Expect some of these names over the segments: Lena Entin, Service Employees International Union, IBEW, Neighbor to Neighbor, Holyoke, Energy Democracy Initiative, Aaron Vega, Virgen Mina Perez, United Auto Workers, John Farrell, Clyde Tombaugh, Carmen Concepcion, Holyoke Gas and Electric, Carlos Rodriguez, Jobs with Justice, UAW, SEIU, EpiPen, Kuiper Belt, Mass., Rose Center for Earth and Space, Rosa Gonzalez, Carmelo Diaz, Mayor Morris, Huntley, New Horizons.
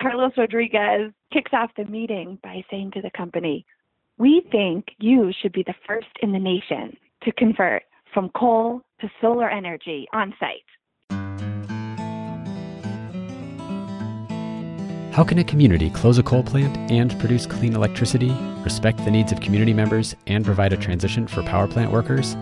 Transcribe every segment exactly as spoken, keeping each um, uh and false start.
Carlos Rodriguez kicks off the meeting by saying to the company, "We think you should be the first in the nation to convert from coal to solar energy on site." How can a community close a coal plant and produce clean electricity, respect the needs of community members, and provide a transition for power plant workers?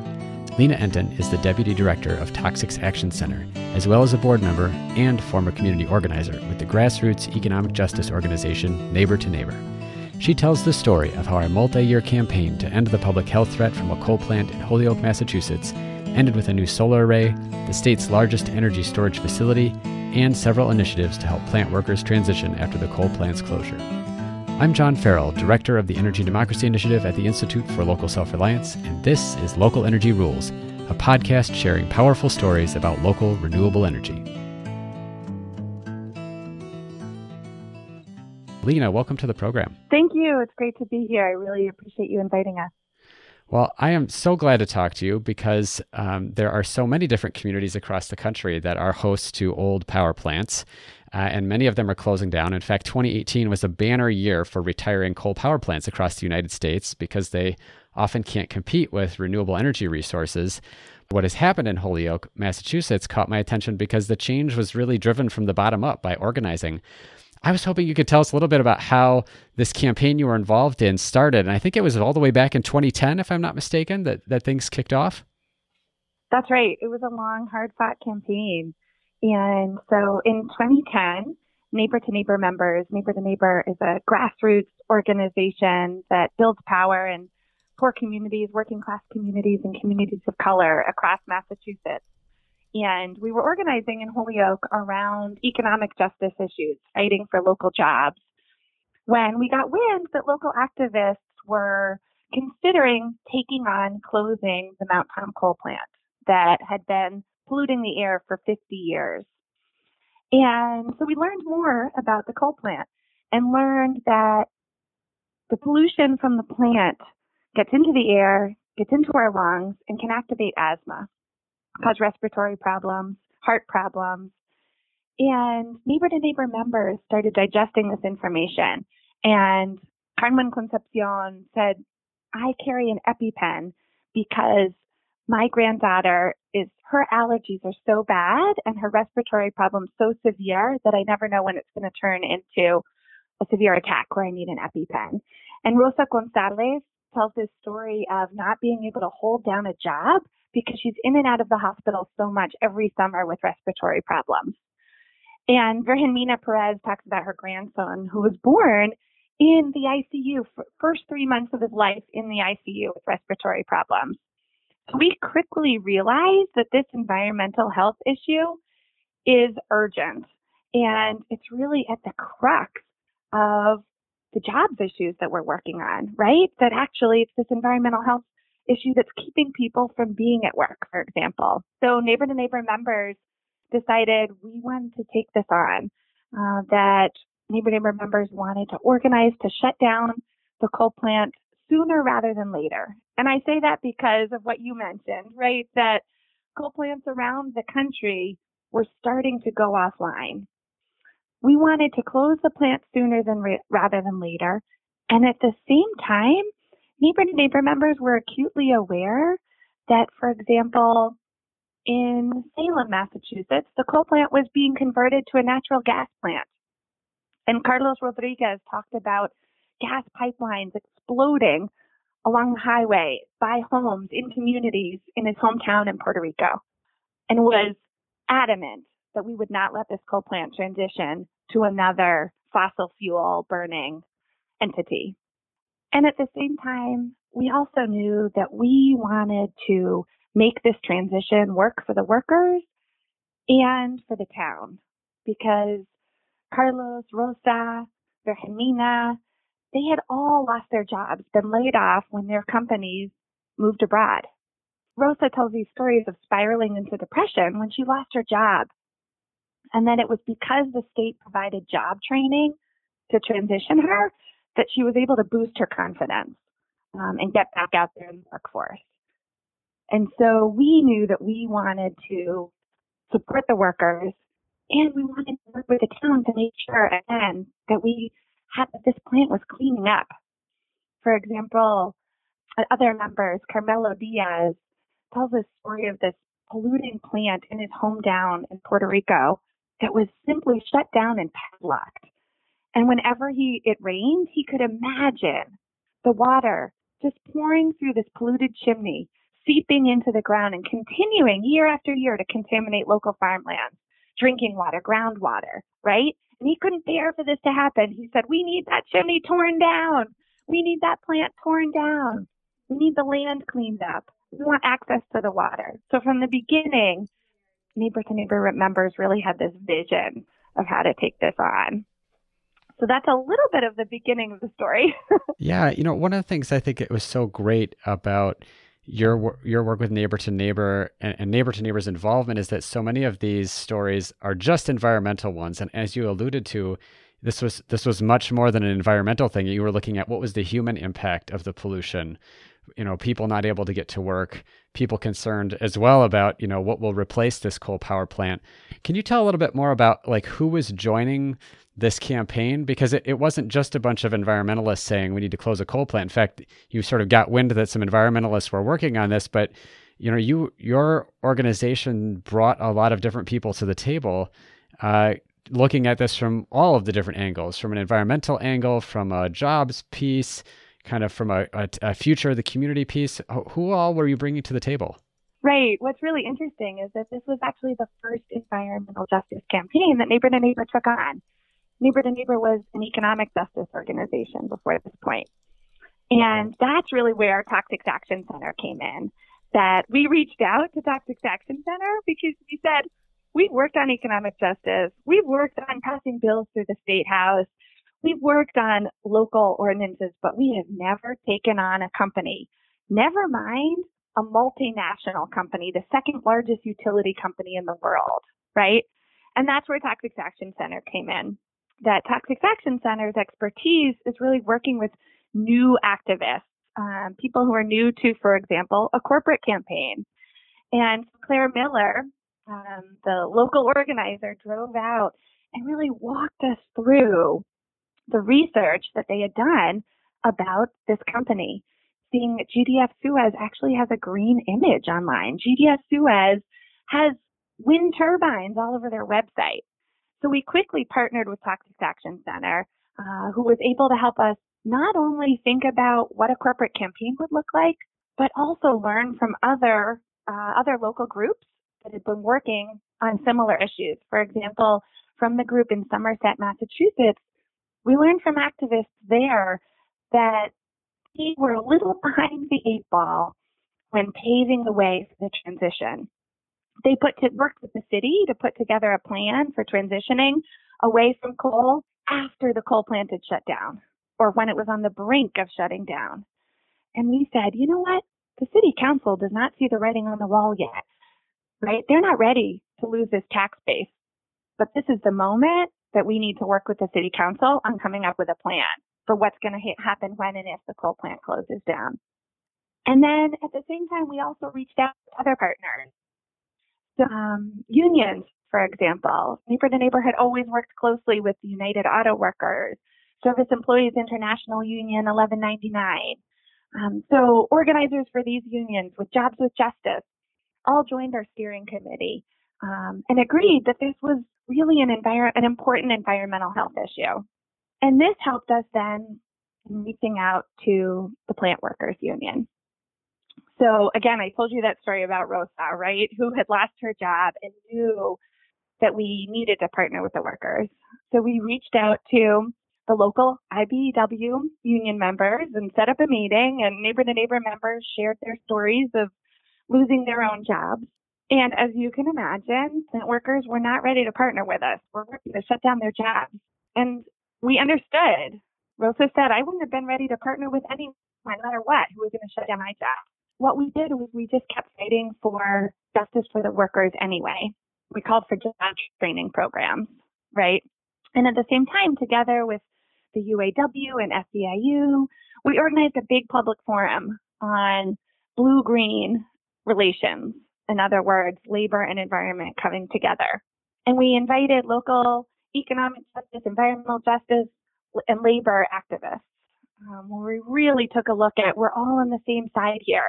Lena Entin is the Deputy Director of Toxics Action Center, as well as a board member and former community organizer with the grassroots economic justice organization Neighbor to Neighbor. She tells the story of how our multi-year campaign to end the public health threat from a coal plant in Holyoke, Massachusetts, ended with a new solar array, the state's largest energy storage facility, and several initiatives to help plant workers transition after the coal plant's closure. I'm John Farrell, Director of the Energy Democracy Initiative at the Institute for Local Self-Reliance, and this is Local Energy Rules, a podcast sharing powerful stories about local renewable energy. Lena, welcome to the program. Thank you. It's great to be here. I really appreciate you inviting us. Well, I am so glad to talk to you because um, there are so many different communities across the country that are host to old power plants, uh, and many of them are closing down. In fact, twenty eighteen was a banner year for retiring coal power plants across the United States because they often can't compete with renewable energy resources. What has happened in Holyoke, Massachusetts, caught my attention because the change was really driven from the bottom up by organizing. I was hoping you could tell us a little bit about how this campaign you were involved in started. And I think it was all the way back in twenty ten, if I'm not mistaken, that, that things kicked off. That's right. It was a long, hard-fought campaign. And so in twenty ten, Neighbor to Neighbor members, Neighbor to Neighbor is a grassroots organization that builds power in poor communities, working-class communities, and communities of color across Massachusetts. And we were organizing in Holyoke around economic justice issues, fighting for local jobs, when we got wind that local activists were considering taking on closing the Mount Tom coal plant that had been polluting the air for fifty years. And so we learned more about the coal plant and learned that the pollution from the plant gets into the air, gets into our lungs, and can activate asthma, cause respiratory problems, heart problems. And Neighbor to Neighbor members started digesting this information. And Carmen Concepcion said, "I carry an EpiPen because my granddaughter, is her allergies are so bad and her respiratory problems so severe that I never know when it's going to turn into a severe attack where I need an EpiPen." And Rosa Gonzalez tells this story of not being able to hold down a job because she's in and out of the hospital so much every summer with respiratory problems. And Virgen Mina Perez talks about her grandson who was born in the I C U, for first three months of his life in the I C U with respiratory problems. We quickly realized that this environmental health issue is urgent, and it's really at the crux of the jobs issues that we're working on, right? That actually it's this environmental health issue that's keeping people from being at work, for example. So Neighbor to Neighbor members decided we wanted to take this on, uh, that Neighbor to Neighbor members wanted to organize to shut down the coal plant sooner rather than later. And I say that because of what you mentioned, right? That coal plants around the country were starting to go offline. We wanted to close the plant sooner than re- rather than later. And at the same time, Neighbor to Neighbor members were acutely aware that, for example, in Salem, Massachusetts, the coal plant was being converted to a natural gas plant. And Carlos Rodriguez talked about gas pipelines exploding along the highway, by homes, in communities, in his hometown in Puerto Rico, and was adamant that we would not let this coal plant transition to another fossil fuel burning entity. And at the same time, we also knew that we wanted to make this transition work for the workers and for the town, because Carlos, Rosa, Virgen Mina, they had all lost their jobs, been laid off when their companies moved abroad. Rosa tells these stories of spiraling into depression when she lost her job, and that it was because the state provided job training to transition her that she was able to boost her confidence um, and get back out there in the workforce. And so we knew that we wanted to support the workers And we wanted to work with the town to make sure, again, that we had that this plant was cleaning up. For example, other members, Carmelo Diaz, tells a story of this polluting plant in his hometown in Puerto Rico that was simply shut down and padlocked. And whenever he it rained, he could imagine the water just pouring through this polluted chimney, seeping into the ground and continuing year after year to contaminate local farmland, drinking water, groundwater, right? And he couldn't bear for this to happen. He said, we need that chimney torn down. We need that plant torn down. We need the land cleaned up. We want access to the water. So from the beginning, Neighbor to Neighbor members really had this vision of how to take this on. So that's a little bit of the beginning of the story. Yeah. You know, one of the things I think it was so great about your your work with Neighbor to Neighbor and, and Neighbor to Neighbor's involvement is that so many of these stories are just environmental ones. And as you alluded to, this was this was much more than an environmental thing. You were looking at what was the human impact of the pollution. You know, people not able to get to work, people concerned as well about, you know, what will replace this coal power plant. Can you tell a little bit more about like who was joining this campaign? Because it, it wasn't just a bunch of environmentalists saying we need to close a coal plant. In fact, you sort of got wind that some environmentalists were working on this, but you know, you your organization brought a lot of different people to the table, uh, looking at this from all of the different angles, from an environmental angle, from a jobs piece, kind of from a, a, a future of the community piece. Who all were you bringing to the table? Right. What's really interesting is that this was actually the first environmental justice campaign that Neighbor to Neighbor took on. Neighbor to Neighbor was an economic justice organization before this point. And that's really where Toxics Action Center came in, that we reached out to Toxics Action Center because we said, we've worked on economic justice. We've worked on passing bills through the state house. We've worked on local ordinances, but we have never taken on a company, never mind a multinational company, the second largest utility company in the world, right? And that's where Toxics Action Center came in, that Toxics Action Center's expertise is really working with new activists, um, people who are new to, for example, a corporate campaign. And Claire Miller, um, the local organizer, drove out and really walked us through the research that they had done about this company, seeing that G D F Suez actually has a green image online. G D F Suez has wind turbines all over their website. So we quickly partnered with Toxics Action Center, uh, who was able to help us not only think about what a corporate campaign would look like, but also learn from other uh, other local groups that had been working on similar issues. For example, from the group in Somerset, Massachusetts, we learned from activists there that they were a little behind the eight ball when paving the way for the transition. They put to work with the city to put together a plan for transitioning away from coal after the coal plant had shut down or when it was on the brink of shutting down. And we said, you know what? The city council does not see the writing on the wall yet, right? They're not ready to lose this tax base, but this is the moment that we need to work with the city council on coming up with a plan for what's going to ha- happen when and if the coal plant closes down. And then at the same time, we also reached out to other partners. So, um, unions, for example. Neighbor to Neighbor had always worked closely with the United Auto Workers, Service Employees International Union, eleven ninety-nine. Um, so organizers for these unions with Jobs with Justice all joined our steering committee um, and agreed that this was really an, envir- an important environmental health issue. And this helped us then in reaching out to the plant workers union. So again, I told you that story about Rosa, right, who had lost her job and knew that we needed to partner with the workers. So we reached out to the local I B E W union members and set up a meeting, and Neighbor to Neighbor members shared their stories of losing their own jobs. And as you can imagine, plant workers were not ready to partner with us. We're working to shut down their jobs. And we understood. Rosa said, I wouldn't have been ready to partner with anyone, no matter what, who was going to shut down my job. What we did was we just kept fighting for justice for the workers anyway. We called for job training programs, right? And at the same time, together with the U A W and S E I U, we organized a big public forum on blue-green relations. In other words, labor and environment coming together. and we invited local economic justice, environmental justice, and labor activists. Um, where we really took a look at, we're all on the same side here.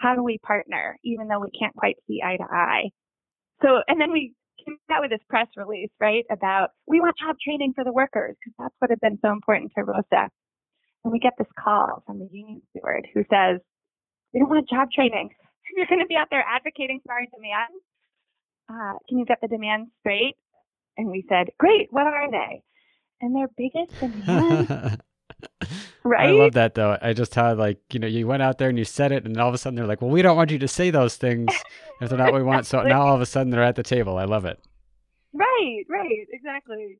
How do we partner, even though we can't quite see eye to eye? So, and then we came out with this press release, right, about we want job training for the workers, because that's what had been so important to Rosa. And we get this call from the union steward who says, we don't want job training. You're going to be out there advocating for our demands. Uh, can you get the demands straight? And we said, great, what are they? And their biggest demand. Right? I love that, though. I just had, like, you know, you went out there and you said it, and all of a sudden they're like, well, we don't want you to say those things if they're not what we want. So now all of a sudden they're at the table. I love it. Right, right, exactly.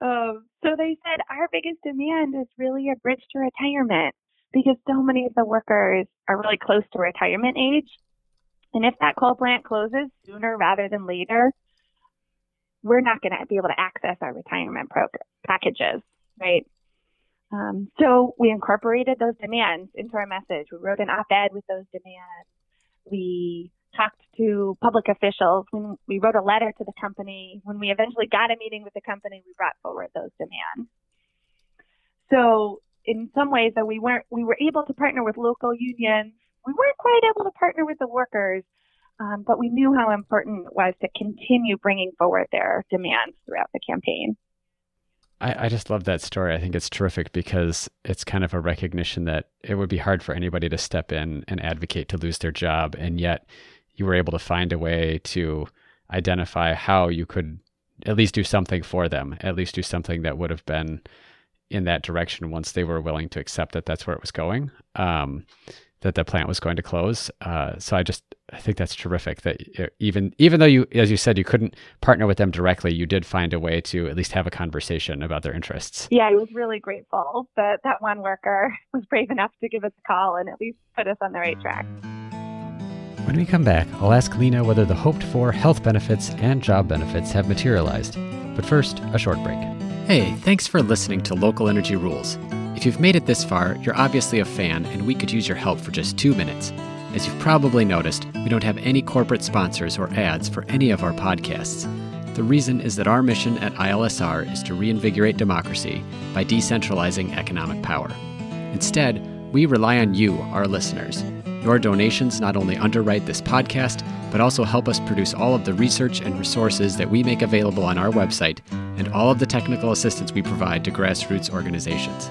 Um, so they said our biggest demand is really a bridge to retirement, because so many of the workers are really close to retirement age. And if that coal plant closes sooner rather than later, we're not going to be able to access our retirement program packages, right? Um, so we incorporated those demands into our message. We wrote an op-ed with those demands. We talked to public officials. When we wrote a letter to the company. When we eventually got a meeting with the company, we brought forward those demands. So in some ways, though, we weren't, we were able to partner with local unions. We weren't quite able to partner with the workers, um, but we knew how important it was to continue bringing forward their demands throughout the campaign. I, I just love that story. I think it's terrific, because it's kind of a recognition that it would be hard for anybody to step in and advocate to lose their job. And yet you were able to find a way to identify how you could at least do something for them, at least do something that would have been in that direction once they were willing to accept that that's where it was going, um, that the plant was going to close. Uh, so I just, I think that's terrific that even, even though you, as you said, you couldn't partner with them directly, you did find a way to at least have a conversation about their interests. Yeah, I was really grateful that that one worker was brave enough to give us a call and at least put us on the right track. When we come back, I'll ask Lena whether the hoped for health benefits and job benefits have materialized. But first, a short break. Hey, thanks for listening to Local Energy Rules. If you've made it this far, you're obviously a fan, and we could use your help for just two minutes. As you've probably noticed, we don't have any corporate sponsors or ads for any of our podcasts. The reason is that our mission at I L S R is to reinvigorate democracy by decentralizing economic power. Instead, we rely on you, our listeners. Your donations not only underwrite this podcast, but also help us produce all of the research and resources that we make available on our website and all of the technical assistance we provide to grassroots organizations.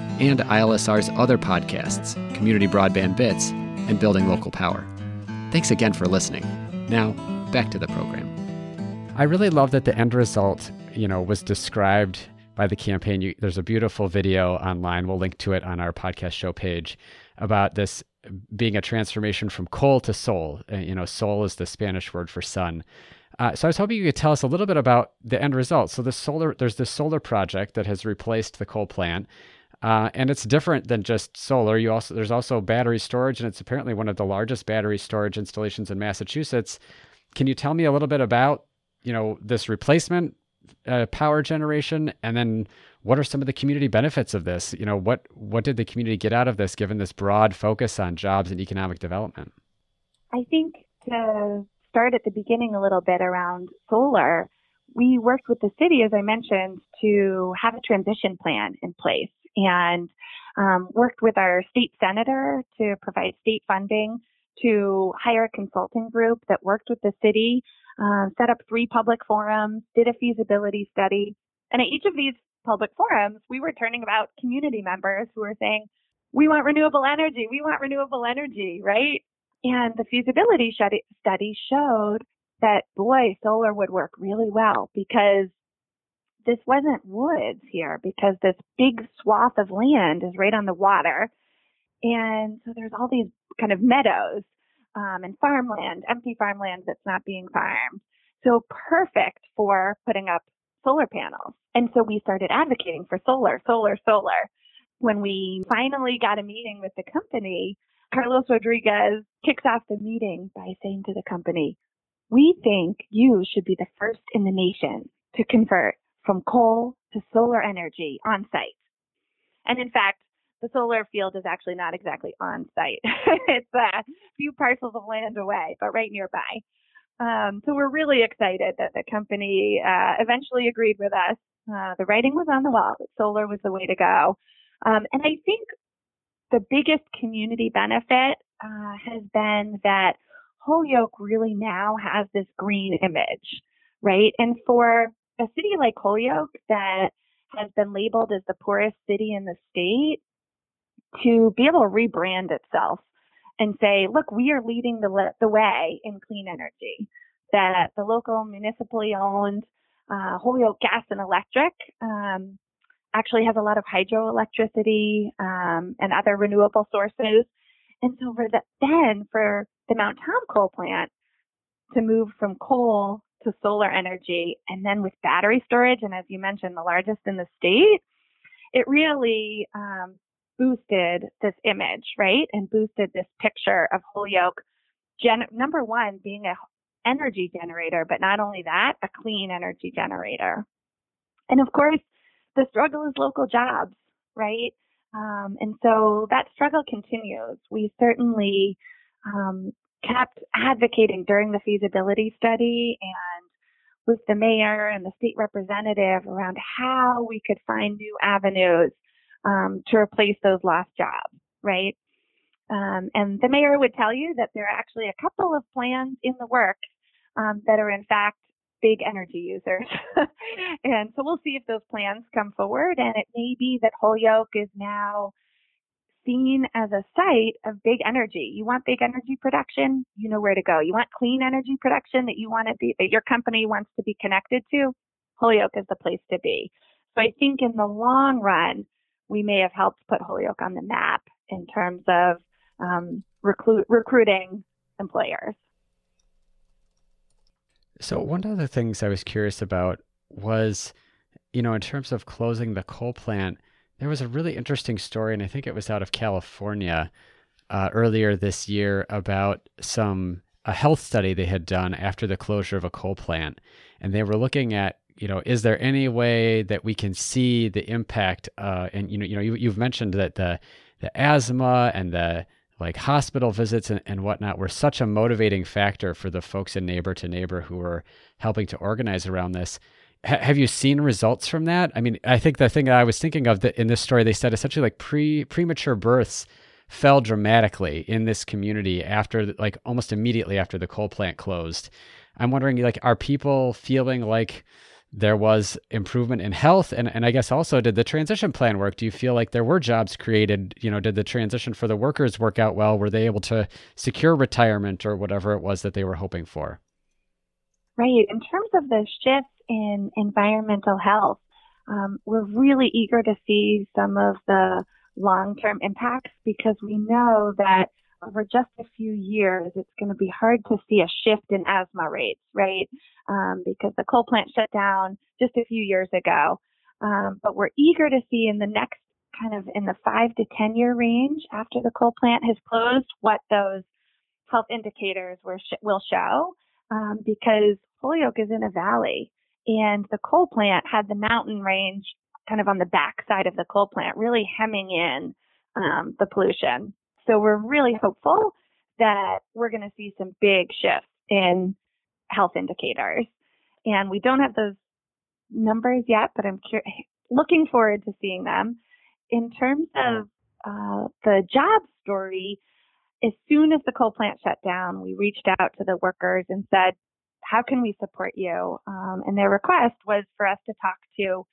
and I L S R's other podcasts, Community Broadband Bits, and Building Local Power. Thanks again for listening. Now, back to the program. I really love that the end result, you know, was described by the campaign. You, there's a beautiful video online. We'll link to it on our podcast show page about this being a transformation from coal to soul. You know, soul is the Spanish word for sun. Uh, so I was hoping you could tell us a little bit about the end result. So the solar, there's this solar project that has replaced the coal plant. Uh, and it's different than just solar. You also there's also battery storage, and it's apparently one of the largest battery storage installations in Massachusetts. Can you tell me a little bit about, you know, this replacement uh, power generation, and then what are some of the community benefits of this? You know, what what did the community get out of this, given this broad focus on jobs and economic development? I think to start at the beginning a little bit around solar, we worked with the city, as I mentioned, to have a transition plan in place. And um, worked with our state senator to provide state funding to hire a consulting group that worked with the city, uh, set up three public forums, did a feasibility study. And at each of these public forums, we were turning about community members who were saying, we want renewable energy, we want renewable energy, right? And the feasibility study showed that, boy, solar would work really well, because this wasn't woods here, because this big swath of land is right on the water. And so there's all these kind of meadows um, and farmland, empty farmland that's not being farmed. So perfect for putting up solar panels. And so we started advocating for solar, solar, solar. When we finally got a meeting with the company, Carlos Rodriguez kicks off the meeting by saying to the company, we think you should be the first in the nation to convert from coal to solar energy on site. And in fact, the solar field is actually not exactly on site. It's a few parcels of land away, but right nearby. Um, so we're really excited that the company uh, eventually agreed with us. Uh, the writing was on the wall, that solar was the way to go. Um, and I think the biggest community benefit uh, has been that Holyoke really now has this green image, right? And for a city like Holyoke that has been labeled as the poorest city in the state, to be able to rebrand itself and say, look, we are leading the, le- the way in clean energy, that the local municipally owned uh, Holyoke Gas and Electric um, actually has a lot of hydroelectricity um, and other renewable sources. And so for the, then for the Mount Tom coal plant to move from coal to solar energy, and then with battery storage, and as you mentioned, the largest in the state, it really um, boosted this image, right? And boosted this picture of Holyoke, gen- number one, being an energy generator, but not only that, a clean energy generator. And of course, the struggle is local jobs, right? Um, and so that struggle continues. We certainly um, kept advocating during the feasibility study and with the mayor and the state representative around how we could find new avenues um, to replace those lost jobs, right? Um, and the mayor would tell you that there are actually a couple of plans in the works um, that are in fact big energy users. And so we'll see if those plans come forward. And it may be that Holyoke is now seen as a site of big energy. You want big energy production, you know where to go. You want clean energy production that you want to be, that your company wants to be connected to, Holyoke is the place to be. So I think in the long run, we may have helped put Holyoke on the map in terms of um, reclu- recruiting employers. So one of the things I was curious about was, you know, in terms of closing the coal plant, there was a really interesting story, and I think it was out of California uh, earlier this year about some a health study they had done after the closure of a coal plant. And they were looking at, you know, is there any way that we can see the impact? Uh, and, you know, you know, you, you've mentioned that the the asthma and the like hospital visits and, and whatnot were such a motivating factor for the folks in Neighbor to Neighbor who were helping to organize around this. H- have you seen results from that? I mean, I think the thing that I was thinking of that in this story, they said essentially like pre premature births fell dramatically in this community after like almost immediately after the coal plant closed. I'm wondering, like, are people feeling like there was improvement in health? And, and I guess also, did the transition plan work? Do you feel like there were jobs created? You know, did the transition for the workers work out well? Were they able to secure retirement or whatever it was that they were hoping for? Right. In terms of the shift in environmental health, um, we're really eager to see some of the long-term impacts because we know that over just a few years, it's going to be hard to see a shift in asthma rates, right? Um, because the coal plant shut down just a few years ago. Um, but we're eager to see in the next kind of in the five to ten year range after the coal plant has closed what those health indicators were sh- will show um, because Holyoke is in a valley and the coal plant had the mountain range kind of on the back side of the coal plant, really hemming in um, the pollution. So we're really hopeful that we're going to see some big shifts in health indicators. And we don't have those numbers yet, but I'm cur- looking forward to seeing them. In terms of uh, the job story, as soon as the coal plant shut down, we reached out to the workers and said, how can we support you? Um, and their request was for us to talk to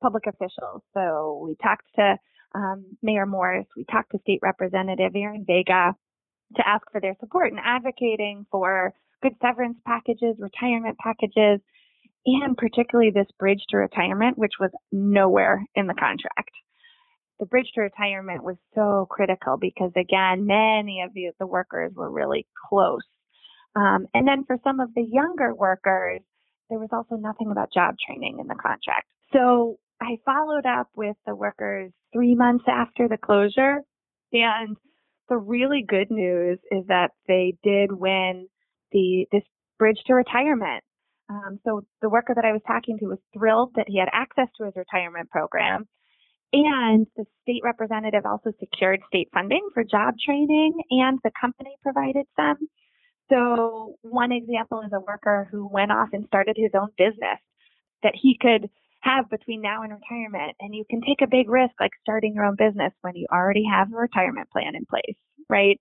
public officials. So we talked to Um, Mayor Morris, we talked to State Representative Aaron Vega to ask for their support in advocating for good severance packages, retirement packages, and particularly this bridge to retirement, which was nowhere in the contract. The bridge to retirement was so critical because, again, many of the, the workers were really close. Um, and then for some of the younger workers, there was also nothing about job training in the contract. So I followed up with the workers three months after the closure. And the really good news is that they did win the this bridge to retirement. Um, so the worker that I was talking to was thrilled that he had access to his retirement program. And the state representative also secured state funding for job training, and the company provided some. So one example is a worker who went off and started his own business that he could have between now and retirement. And you can take a big risk, like starting your own business when you already have a retirement plan in place, right?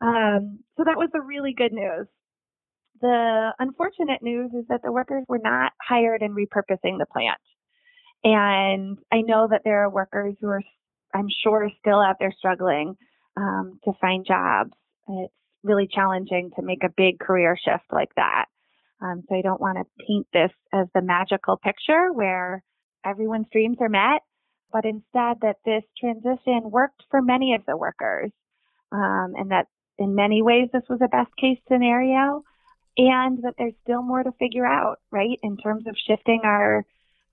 Um, so that was the really good news. The unfortunate news is that the workers were not hired in repurposing the plant. And I know that there are workers who are, I'm sure, still out there struggling um, to find jobs. It's really challenging to make a big career shift like that. Um, so I don't want to paint this as the magical picture where everyone's dreams are met, but instead that this transition worked for many of the workers, um, and that in many ways this was a best case scenario, and that there's still more to figure out, right, in terms of shifting our,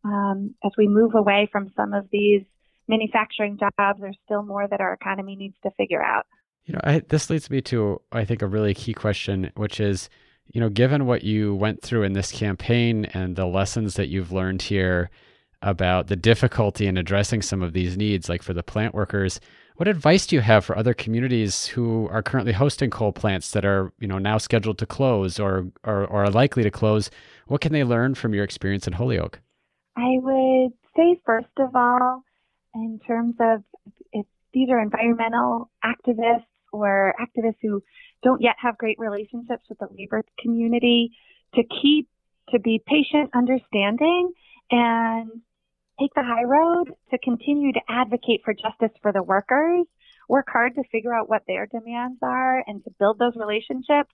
um, as we move away from some of these manufacturing jobs, there's still more that our economy needs to figure out. You know, I, this leads me to, I think, a really key question, which is, you know, given what you went through in this campaign and the lessons that you've learned here about the difficulty in addressing some of these needs, like for the plant workers, what advice do you have for other communities who are currently hosting coal plants that are, you know, now scheduled to close or, or, or are likely to close? What can they learn from your experience in Holyoke? I would say, first of all, in terms of if these are environmental activists or activists who don't yet have great relationships with the labor community, to keep, to be patient, understanding, and take the high road, to continue to advocate for justice for the workers, work hard to figure out what their demands are and to build those relationships,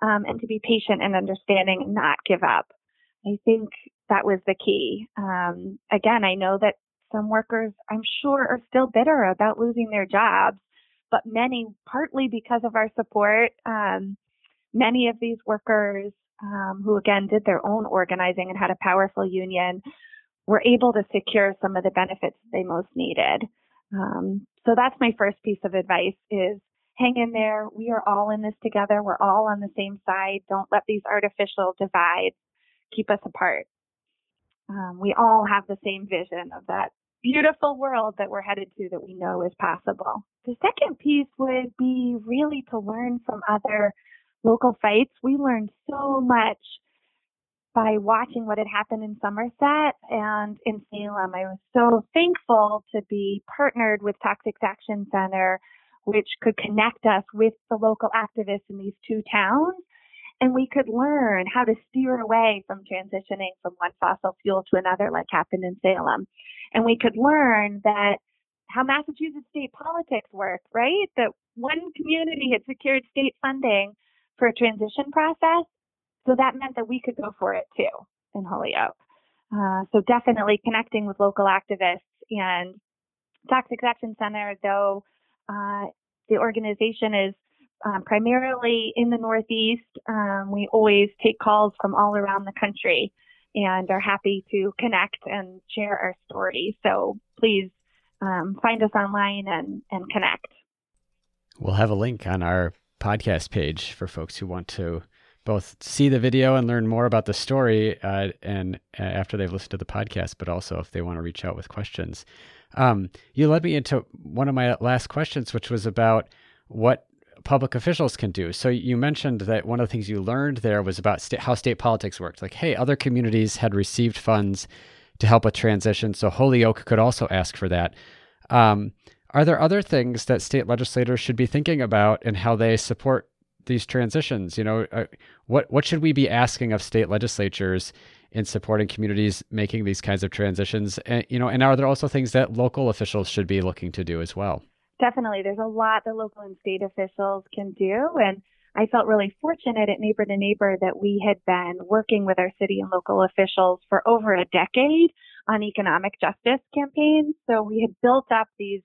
um, and to be patient and understanding and not give up. I think that was the key. Um, again, I know that some workers, I'm sure, are still bitter about losing their jobs. But many, partly because of our support, um, many of these workers um, who, again, did their own organizing and had a powerful union were able to secure some of the benefits they most needed. Um, so that's my first piece of advice is hang in there. We are all in this together. We're all on the same side. Don't let these artificial divides keep us apart. Um, we all have the same vision of that beautiful world that we're headed to that we know is possible. The second piece would be really to learn from other local fights. We learned so much by watching what had happened in Somerset and in Salem. I was so thankful to be partnered with Toxics Action Center, which could connect us with the local activists in these two towns. And we could learn how to steer away from transitioning from one fossil fuel to another, like happened in Salem. And we could learn that how Massachusetts state politics work, right? That one community had secured state funding for a transition process. So that meant that we could go for it too in Holyoke. Uh, so definitely connecting with local activists and Toxics Action Center, though uh, the organization is Um, primarily in the Northeast, um, we always take calls from all around the country and are happy to connect and share our story. So please um, find us online and, and connect. We'll have a link on our podcast page for folks who want to both see the video and learn more about the story uh, and uh, after they've listened to the podcast, but also if they want to reach out with questions. Um, you led me into one of my last questions, which was about what public officials can do. So you mentioned that one of the things you learned there was about sta- how state politics worked. Like, hey, other communities had received funds to help with transition, so Holyoke could also ask for that. Um, are there other things that state legislators should be thinking about in how they support these transitions? You know, uh, what what should we be asking of state legislatures in supporting communities making these kinds of transitions? And, you know, and are there also things that local officials should be looking to do as well? Definitely. There's a lot that local and state officials can do. And I felt really fortunate at Neighbor to Neighbor that we had been working with our city and local officials for over a decade on economic justice campaigns. So we had built up these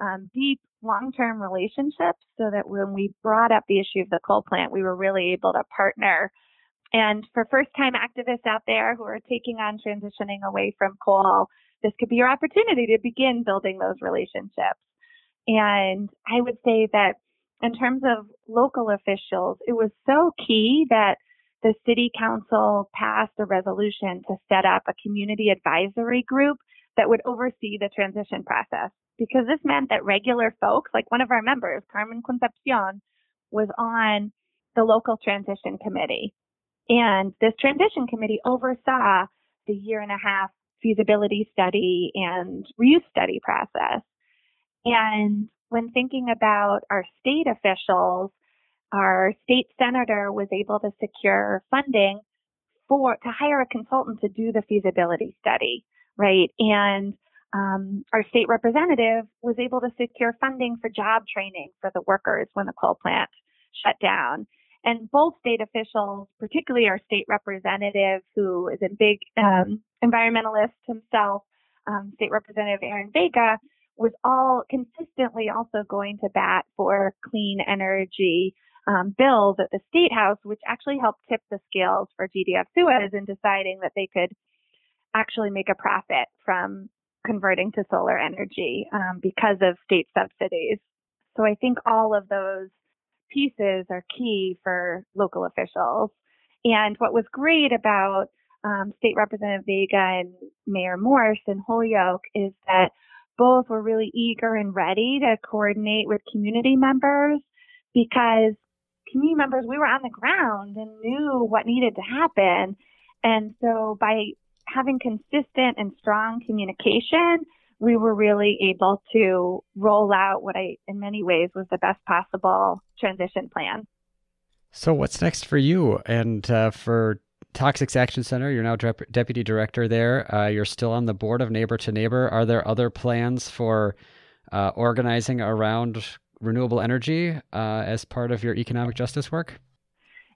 um, deep long-term relationships so that when we brought up the issue of the coal plant, we were really able to partner And for first-time activists out there who are taking on transitioning away from coal, this could be your opportunity to begin building those relationships. And I would say that in terms of local officials, it was so key that the city council passed a resolution to set up a community advisory group that would oversee the transition process, because this meant that regular folks, like one of our members, Carmen Concepcion, was on the local transition committee. And this transition committee oversaw the year and a half feasibility study and reuse study process. And when thinking about our state officials, our state senator was able to secure funding for to hire a consultant to do the feasibility study, right? And um, our state representative was able to secure funding for job training for the workers when the coal plant shut down. And both state officials, particularly our state representative, who is a big um, environmentalist himself, um, State Representative Aaron Vega, was all consistently also going to bat for clean energy um, bills at the State House, which actually helped tip the scales for G D F Suez in deciding that they could actually make a profit from converting to solar energy um, because of state subsidies. So I think all of those pieces are key for local officials. And what was great about um, State Representative Vega and Mayor Morris in Holyoke is that both were really eager and ready to coordinate with community members, because community members, we were on the ground and knew what needed to happen. And so by having consistent and strong communication, we were really able to roll out what I, in many ways, was the best possible transition plan. So what's next for you and uh, for Toxics Action Center? You're now dep- deputy director there. Uh, you're still on the board of Neighbor to Neighbor. Are there other plans for uh, organizing around renewable energy uh, as part of your economic justice work?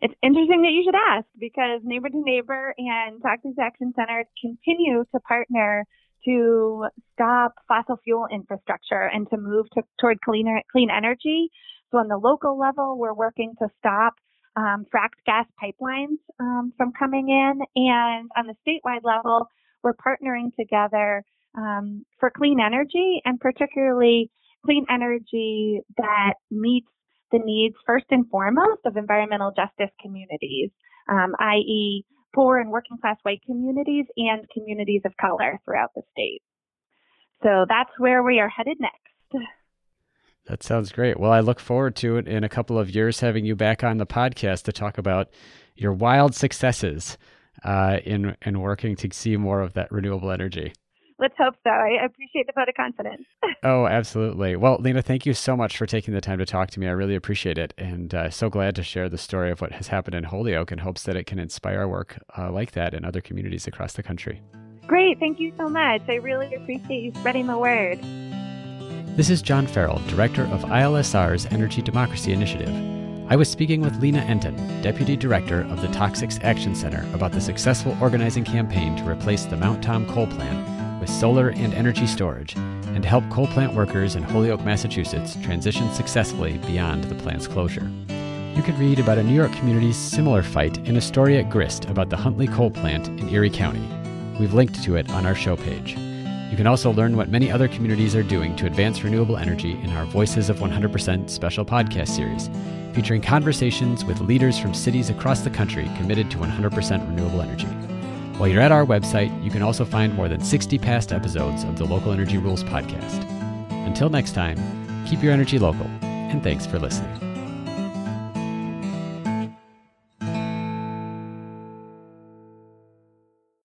It's interesting that you should ask, because Neighbor to Neighbor and Toxics Action Center continue to partner to stop fossil fuel infrastructure and to move to, toward cleaner, clean energy. So on the local level, we're working to stop Um, fracked gas pipelines um, from coming in. And on the statewide level, we're partnering together um, for clean energy, and particularly clean energy that meets the needs first and foremost of environmental justice communities, um, that is poor and working class white communities and communities of color throughout the state. So that's where we are headed next. That sounds great. Well, I look forward to it in a couple of years having you back on the podcast to talk about your wild successes uh, in in working to see more of that renewable energy. Let's hope so. I appreciate the vote of confidence. Oh, absolutely. Well, Lena, thank you so much for taking the time to talk to me. I really appreciate it, and uh, so glad to share the story of what has happened in Holyoke in hopes that it can inspire work uh, like that in other communities across the country. Great. Thank you so much. I really appreciate you spreading the word. This is John Farrell, Director of I L S R's Energy Democracy Initiative. I was speaking with Lena Entin, Deputy Director of the Toxics Action Center, about the successful organizing campaign to replace the Mount Tom coal plant with solar and energy storage, and to help coal plant workers in Holyoke, Massachusetts transition successfully beyond the plant's closure. You can read about a New York community's similar fight in a story at Grist about the Huntley coal plant in Erie County. We've linked to it on our show page. You can also learn what many other communities are doing to advance renewable energy in our Voices of one hundred percent special podcast series, featuring conversations with leaders from cities across the country committed to one hundred percent renewable energy. While you're at our website, you can also find more than sixty past episodes of the Local Energy Rules podcast. Until next time, keep your energy local, and thanks for listening.